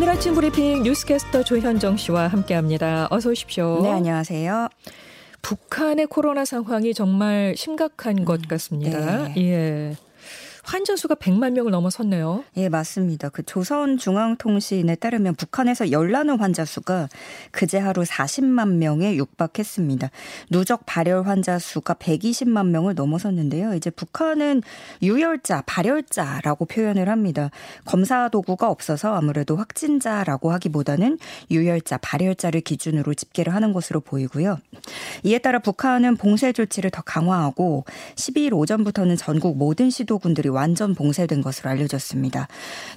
오늘 아침 브리핑 뉴스캐스터 조현정 씨와 함께합니다. 어서 오십시오. 네, 안녕하세요. 북한의 코로나 상황이 정말 심각한 것 같습니다. 네. 예. 환자 수가 100만 명을 넘어섰네요. 예, 맞습니다. 그 조선중앙통신에 따르면 북한에서 열나는 환자 수가 그제 하루 40만 명에 육박했습니다. 누적 발열 환자 수가 120만 명을 넘어섰는데요. 이제 북한은 유혈자, 발열자라고 표현을 합니다. 검사 도구가 없어서 아무래도 확진자라고 하기보다는 유혈자, 발열자를 기준으로 집계를 하는 것으로 보이고요. 이에 따라 북한은 봉쇄 조치를 더 강화하고 12일 오전부터는 전국 모든 시도군들이 완전 봉쇄된 것으로 알려졌습니다.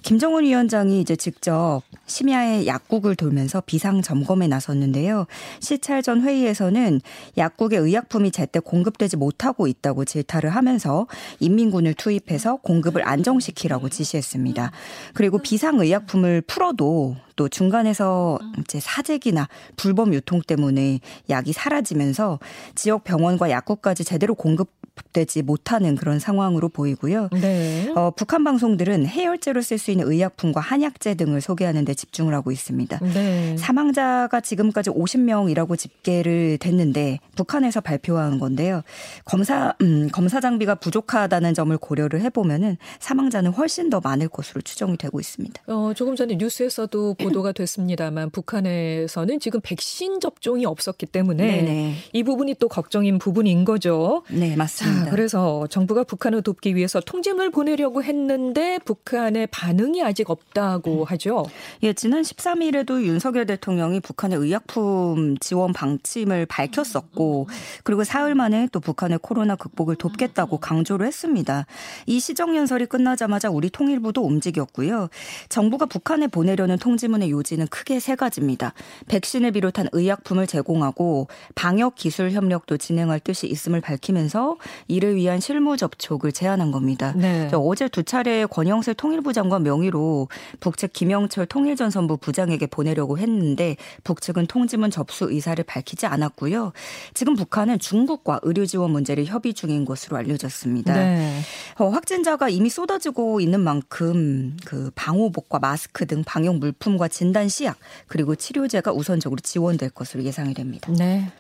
김정은 위원장이 이제 직접 심야에 약국을 돌면서 비상 점검에 나섰는데요. 시찰 전 회의에서는 약국에 의약품이 제때 공급되지 못하고 있다고 질타를 하면서 인민군을 투입해서 공급을 안정시키라고 지시했습니다. 그리고 비상 의약품을 풀어도 또 중간에서 이제 사재기나 불법 유통 때문에 약이 사라지면서 지역 병원과 약국까지 제대로 공급되지 못하는 그런 상황으로 보이고요. 네. 북한 방송들은 해열제로 쓸 수 있는 의약품과 한약재 등을 소개하는 데 집중을 하고 있습니다. 네. 사망자가 지금까지 50명이라고 집계를 됐는데 북한에서 발표한 건데요. 검사 장비가 부족하다는 점을 고려를 해보면은 사망자는 훨씬 더 많을 것으로 추정이 되고 있습니다. 조금 전에 뉴스에서도 보도가 됐습니다만 북한에서는 지금 백신 접종이 없었기 때문에 네네. 이 부분이 또 걱정인 부분인 거죠. 네, 맞습니다. 자, 그래서 정부가 북한을 돕기 위해서 통제물 보내려고 했는데 북한의 반응이 아직 없다고 하죠. 예, 지난 13일에도 윤석열 대통령이 북한의 의약품 지원 방침을 밝혔었고 그리고 사흘 만에 또 북한의 코로나 극복을 돕겠다고 강조를 했습니다. 이 시정연설이 끝나자마자 우리 통일부도 움직였고요. 정부가 북한에 보내려는 통지문의 요지는 크게 세 가지입니다. 백신을 비롯한 의약품을 제공하고 방역기술 협력도 진행할 뜻이 있음을 밝히면서 이를 위한 실무 접촉을 제안한 겁니다. 네. 어제 두 차례 권영세 통일부 장관 명의로 북측 김영철 통일전 선부 부장에게 보내려고 했는데 북측은 통지문 접수 의사를 밝히지 않았고요. 지금 북한은 중국과 의료지원 문제를 협의 중인 것으로 알려졌습니다. 네. 확진자가 이미 쏟아지고 있는 만큼 그 방호복과 마스크 등 방역 물품과 진단 시약 그리고 치료제가 우선적으로 지원될 것으로 예상이 됩니다. 네.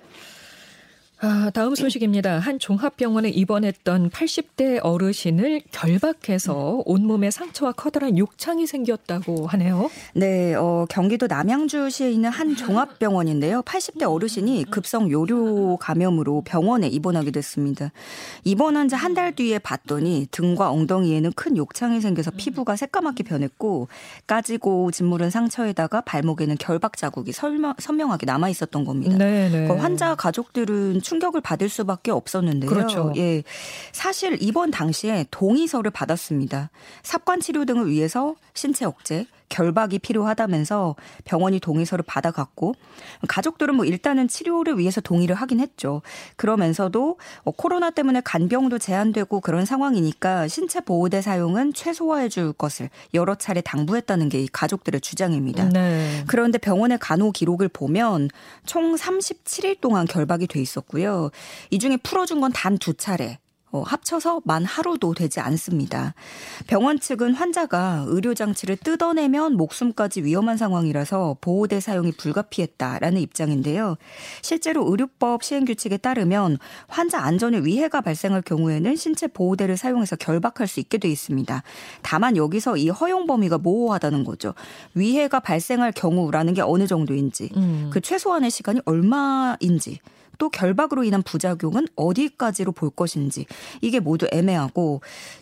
다음 소식입니다. 한 종합병원에 입원했던 80대 어르신을 결박해서 온몸에 상처와 커다란 욕창이 생겼다고 하네요. 네, 경기도 남양주시에 있는 한 종합병원인데요. 80대 어르신이 급성 요류 감염으로 병원에 입원하게 됐습니다. 입원한 지 한 달 뒤에 봤더니 등과 엉덩이에는 큰 욕창이 생겨서 피부가 새까맣게 변했고 까지고 짓무른 상처에다가 발목에는 결박 자국이 선명하게 남아 있었던 겁니다. 네네. 환자 가족들은 충격을 받을 수밖에 없었는데요. 그렇죠. 예, 사실 입원 당시에 동의서를 받았습니다. 삽관 치료 등을 위해서 신체 억제, 결박이 필요하다면서 병원이 동의서를 받아갔고 가족들은 일단은 치료를 위해서 동의를 하긴 했죠. 그러면서도 코로나 때문에 간병도 제한되고 그런 상황이니까 신체 보호대 사용은 최소화해 줄 것을 여러 차례 당부했다는 게 이 가족들의 주장입니다. 네. 그런데 병원의 간호 기록을 보면 총 37일 동안 결박이 돼 있었고요. 이 중에 풀어준 건 단 2차례. 합쳐서 만 하루도 되지 않습니다. 병원 측은 환자가 의료장치를 뜯어내면 목숨까지 위험한 상황이라서 보호대 사용이 불가피했다라는 입장인데요. 실제로 의료법 시행규칙에 따르면 환자 안전에 위해가 발생할 경우에는 신체 보호대를 사용해서 결박할 수 있게 돼 있습니다. 다만 여기서 이 허용 범위가 모호하다는 거죠. 위해가 발생할 경우라는 게 어느 정도인지, 그 최소한의 시간이 얼마인지, 또 결박으로 인한 부작용은 어디까지로 볼 것인지 이게 모두 애매하고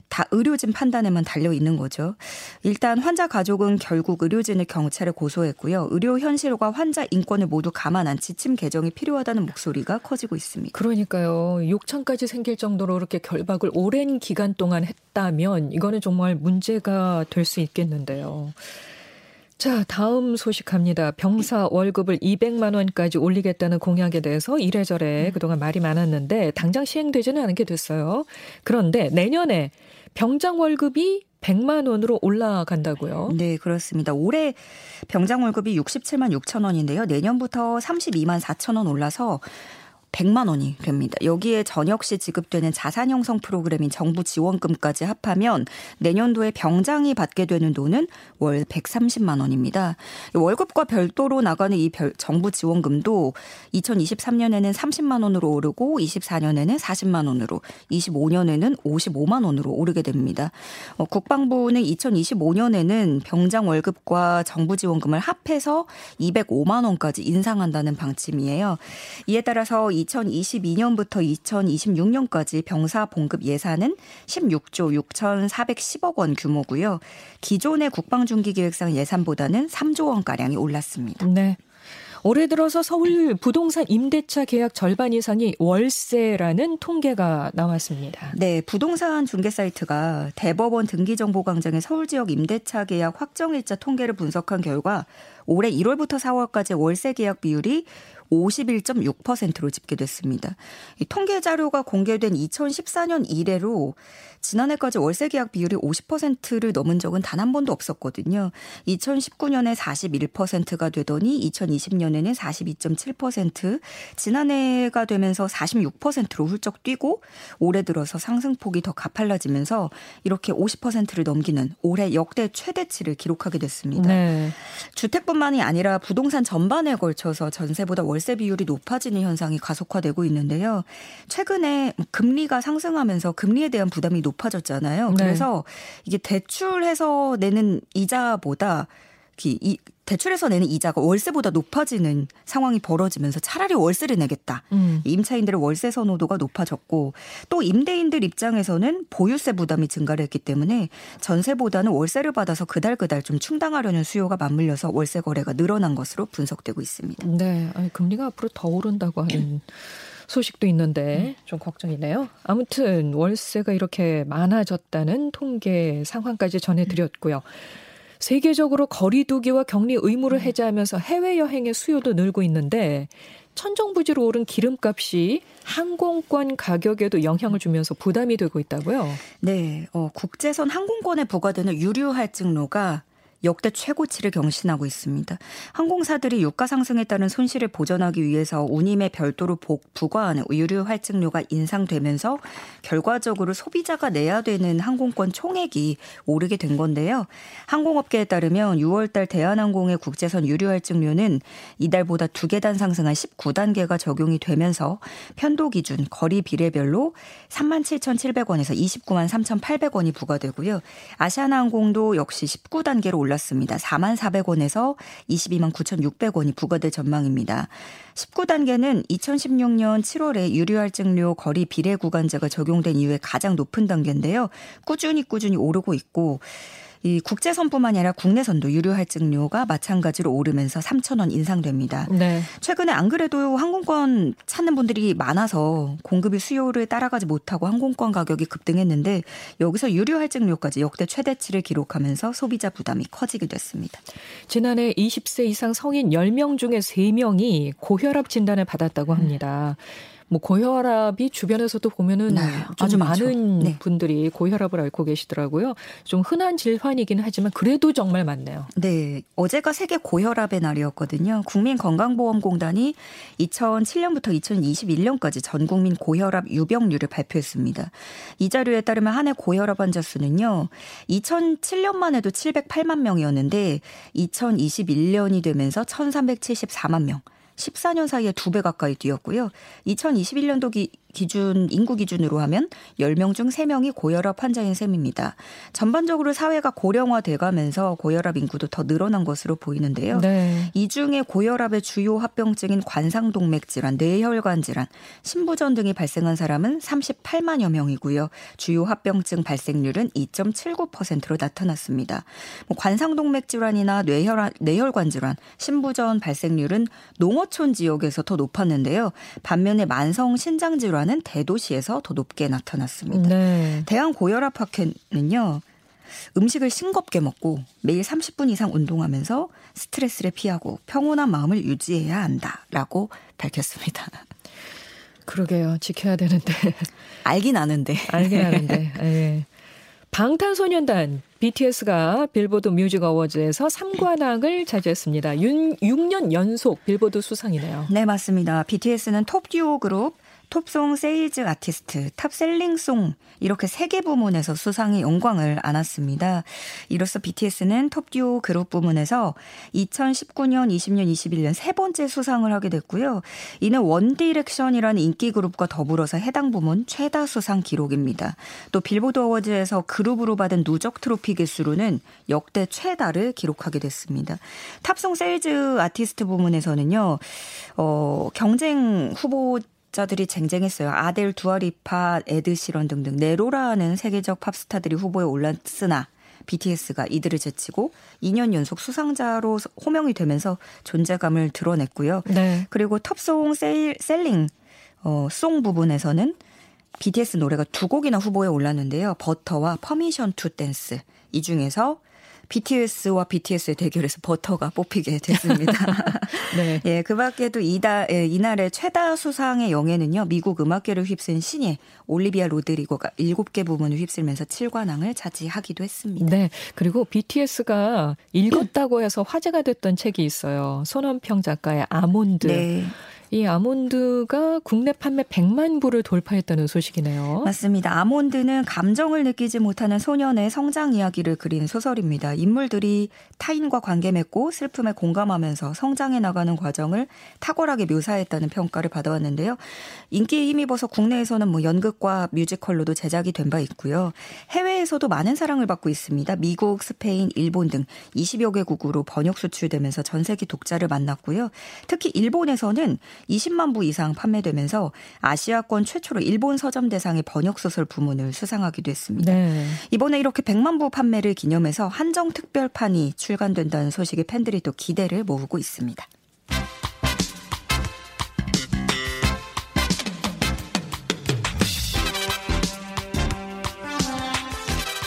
다 의료진 판단에만 달려 있는 거죠. 일단 환자 가족은 결국 의료진을 경찰에 고소했고요. 의료 현실과 환자 인권을 모두 감안한 지침 개정이 필요하다는 목소리가 커지고 있습니다. 그러니까요. 욕창까지 생길 정도로 이렇게 결박을 오랜 기간 동안 했다면 이거는 정말 문제가 될 수 있겠는데요. 자, 다음 소식합니다. 병사 월급을 200만 원까지 올리겠다는 공약에 대해서 이래저래 그동안 말이 많았는데 당장 시행되지는 않게 됐어요. 그런데 내년에 병장 월급이 100만 원으로 올라간다고요? 네, 그렇습니다. 올해 병장 월급이 67만 6천 원인데요. 내년부터 32만 4천 원 올라서 100만 원이 됩니다. 여기에 전역시 지급되는 자산형성 프로그램인 정부 지원금까지 합하면 내년도에 병장이 받게 되는 돈은 월 130만 원입니다. 월급과 별도로 나가는 이 정부 지원금도 2023년에는 30만 원으로 오르고 24년에는 40만 원으로 25년에는 55만 원으로 오르게 됩니다. 국방부는 2025년에는 병장 월급과 정부 지원금을 합해서 205만 원까지 인상한다는 방침이에요. 이에 따라서 2022년부터 2026년까지 병사 봉급 예산은 16조 6,410억 원 규모고요. 기존의 국방중기계획상 예산보다는 3조 원가량이 올랐습니다. 네. 올해 들어서 서울 부동산 임대차 계약 절반 이상이 월세라는 통계가 나왔습니다. 네, 부동산 중개 사이트가 대법원 등기정보광장의 서울 지역 임대차 계약 확정일자 통계를 분석한 결과 올해 1월부터 4월까지 월세 계약 비율이 51.6%로 집계됐습니다. 이 통계 자료가 공개된 2014년 이래로 지난해까지 월세 계약 비율이 50%를 넘은 적은 단 한 번도 없었거든요. 2019년에 41%가 되더니 2020년에는 42.7%, 지난해가 되면서 46%로 훌쩍 뛰고 올해 들어서 상승폭이 더 가팔라지면서 이렇게 50%를 넘기는 올해 역대 최대치를 기록하게 됐습니다. 네. 주택뿐만이 아니라 부동산 전반에 걸쳐서 전세보다 월세 비율이 높아지는 현상이 가속화되고 있는데요. 최근에 금리가 상승하면서 금리에 대한 부담이 높아졌잖아요. 그래서 네. 이게 대출해서 내는 이자보다 대출해서 내는 이자가 월세보다 높아지는 상황이 벌어지면서 차라리 월세를 내겠다. 임차인들의 월세 선호도가 높아졌고 또 임대인들 입장에서는 보유세 부담이 증가를 했기 때문에 전세보다는 월세를 받아서 그달그달 좀 충당하려는 수요가 맞물려서 월세 거래가 늘어난 것으로 분석되고 있습니다. 네, 아니, 금리가 앞으로 더 오른다고 하는 소식도 있는데 좀 걱정이네요. 아무튼 월세가 이렇게 많아졌다는 통계 상황까지 전해드렸고요. 세계적으로 거리 두기와 격리 의무를 해제하면서 해외여행의 수요도 늘고 있는데 천정부지로 오른 기름값이 항공권 가격에도 영향을 주면서 부담이 되고 있다고요? 네. 국제선 항공권에 부과되는 유류 할증료가 역대 최고치를 경신하고 있습니다. 항공사들이 유가 상승에 따른 손실을 보전하기 위해서 운임에 별도로 부과하는 유류 할증료가 인상되면서 결과적으로 소비자가 내야 되는 항공권 총액이 오르게 된 건데요. 항공업계에 따르면 6월달 대한항공의 국제선 유류 할증료는 이달보다 2계단 상승한 19단계가 적용이 되면서 편도 기준 거리 비례별로 37,700원에서 29만 3,800원이 부과되고요. 아시아나항공도 역시 19단계로 올랐습니다. 44,400원에서 229,600원이 부과될 전망입니다. 19단계는 2016년 7월에 유류할증료 거리 비례 구간제가 적용된 이후에 가장 높은 단계인데요. 꾸준히 오르고 있고 이 국제선뿐만 아니라 국내선도 유류할증료가 마찬가지로 오르면서 3,000원 인상됩니다. 네. 최근에 안 그래도 항공권 찾는 분들이 많아서 공급이 수요를 따라가지 못하고 항공권 가격이 급등했는데 여기서 유류할증료까지 역대 최대치를 기록하면서 소비자 부담이 커지게 됐습니다. 지난해 20세 이상 성인 10명 중에 3명이 고혈압 진단을 받았다고 합니다. 뭐 고혈압이 주변에서도 보면은 네, 아주 많은 네. 분들이 고혈압을 앓고 계시더라고요. 좀 흔한 질환이긴 하지만 그래도 정말 많네요. 네, 어제가 세계 고혈압의 날이었거든요. 국민건강보험공단이 2007년부터 2021년까지 전 국민 고혈압 유병률을 발표했습니다. 이 자료에 따르면 한 해 고혈압 환자 수는요. 2007년만 해도 708만 명이었는데 2021년이 되면서 1,374만 명. 14년 사이에 2배 가까이 뛰었고요. 2021년도 기준 인구 기준으로 하면 10명 중 3명이 고혈압 환자인 셈입니다. 전반적으로 사회가 고령화돼가면서 고혈압 인구도 더 늘어난 것으로 보이는데요. 네. 이 중에 고혈압의 주요 합병증인 관상동맥 질환, 뇌혈관 질환, 심부전 등이 발생한 사람은 38만여 명이고요. 주요 합병증 발생률은 2.79%로 나타났습니다. 관상동맥 질환이나 뇌혈관 질환, 심부전 발생률은 농어촌 지역에서 더 높았는데요. 반면에 만성 신장 질환 는 대도시에서 더 높게 나타났습니다. 네. 대한고혈압학회는요. 음식을 싱겁게 먹고 매일 30분 이상 운동하면서 스트레스를 피하고 평온한 마음을 유지해야 한다라고 밝혔습니다. 그러게요. 지켜야 되는데. 알긴 아는데. 예. 방탄소년단 BTS가 빌보드 뮤직 어워즈에서 3관왕을 차지했습니다. 6년 연속 빌보드 수상이네요. 네, 맞습니다. BTS는 톱 듀오 그룹, 톱송 세일즈 아티스트, 탑셀링송 이렇게 3개 부문에서 수상의 영광을 안았습니다. 이로써 BTS는 톱듀오 그룹 부문에서 2019년, 20년, 21년 3번째 수상을 하게 됐고요. 이는 원디렉션이라는 인기 그룹과 더불어서 해당 부문 최다 수상 기록입니다. 또 빌보드 어워즈에서 그룹으로 받은 누적 트로피 개수로는 역대 최다를 기록하게 됐습니다. 탑송 세일즈 아티스트 부문에서는요. 경쟁 후보 자들이 쟁쟁했어요. 아델, 두아리파, 에드시런 등등 네로라는 세계적 팝스타들이 후보에 올랐으나 BTS가 이들을 제치고 2년 연속 수상자로 호명이 되면서 존재감을 드러냈고요. 네. 그리고 톱송 셀링 송 부분에서는 BTS 노래가 2곡이나 후보에 올랐는데요. 버터와 퍼미션 투 댄스 이 중에서 BTS와 BTS의 대결에서 버터가 뽑히게 됐습니다. 네. 예, 그 밖에도 이날의 최다 수상의 영예는요. 미국 음악계를 휩쓴 신예 올리비아 로드리고가 7개 부문을 휩쓸면서 7관왕을 차지하기도 했습니다. 네. 그리고 BTS가 읽었다고 해서 화제가 됐던 책이 있어요. 손원평 작가의 아몬드. 네. 이 아몬드가 국내 판매 100만 부를 돌파했다는 소식이네요. 맞습니다. 아몬드는 감정을 느끼지 못하는 소년의 성장 이야기를 그린 소설입니다. 인물들이 타인과 관계 맺고 슬픔에 공감하면서 성장해 나가는 과정을 탁월하게 묘사했다는 평가를 받아왔는데요. 인기에 힘입어서 국내에서는 연극과 뮤지컬로도 제작이 된 바 있고요. 해외에서도 많은 사랑을 받고 있습니다. 미국, 스페인, 일본 등 20여 개국으로 번역 수출되면서 전 세계 독자를 만났고요. 특히 일본에서는 20만 부 이상 판매되면서 아시아권 최초로 일본 서점 대상의 번역소설 부문을 수상하기도 했습니다. 네. 이번에 이렇게 100만 부 판매를 기념해서 한정특별판이 출간된다는 소식에 팬들이 또 기대를 모으고 있습니다.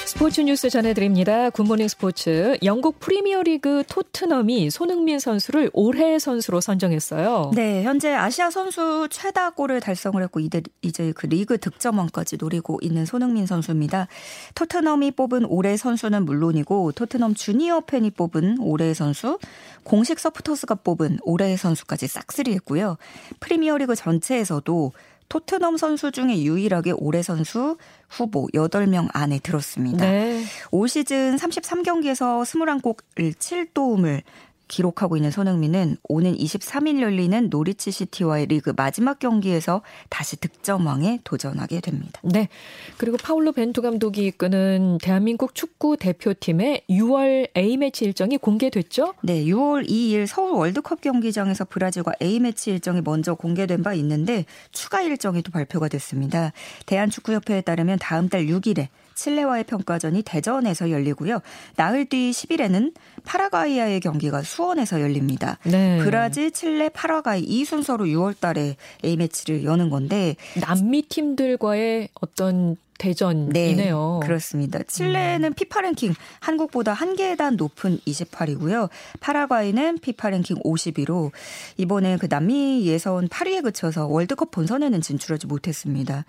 스포츠 뉴스 전해드립니다. 굿모닝 스포츠. 영국 프리미어리그 토트넘이 손흥민 선수를 올해의 선수로 선정했어요. 네, 현재 아시아 선수 최다 골을 달성을 했고 이제 그 리그 득점왕까지 노리고 있는 손흥민 선수입니다. 토트넘이 뽑은 올해의 선수는 물론이고 토트넘 주니어 팬이 뽑은 올해의 선수, 공식 서포터스가 뽑은 올해의 선수까지 싹쓸이했고요. 프리미어리그 전체에서도 토트넘 선수 중에 유일하게 올해 선수 후보 8명 안에 들었습니다. 네. 올 시즌 33경기에서 21골 7도움을 기록하고 있는 손흥민은 오는 23일 열리는 노리치 시티와의 리그 마지막 경기에서 다시 득점왕에 도전하게 됩니다. 네. 그리고 파울로벤투 감독이 이끄는 대한민국 축구 대표팀의 6월 A매치 일정이 공개됐죠? 네. 6월 2일 서울 월드컵 경기장에서 브라질과 A매치 일정이 먼저 공개된 바 있는데 추가 일정이 또 발표가 됐습니다. 대한축구협회에 따르면 다음 달 6일에 칠레와의 평가전이 대전에서 열리고요. 나흘 뒤 10일에는 파라과이와의 경기가 수원에서 열립니다. 네. 브라질, 칠레, 파라과이 이 순서로 6월 달에 A매치를 여는 건데 남미 팀들과의 어떤 대전이네요. 네, 그렇습니다. 칠레는 피파랭킹 한국보다 한 계단 높은 28위고요. 파라과이는 피파랭킹 50위로 이번에 그 남미 예선 8위에 그쳐서 월드컵 본선에는 진출하지 못했습니다.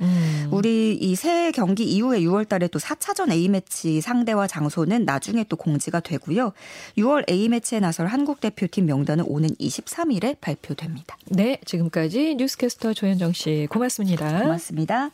우리 이 새 경기 이후에 6월 달에 또 4차전 A매치 상대와 장소는 나중에 또 공지가 되고요. 6월 A매치에 나설 한국 대표팀 명단은 오는 23일에 발표됩니다. 네, 지금까지 뉴스캐스터 조현정 씨 고맙습니다. 고맙습니다.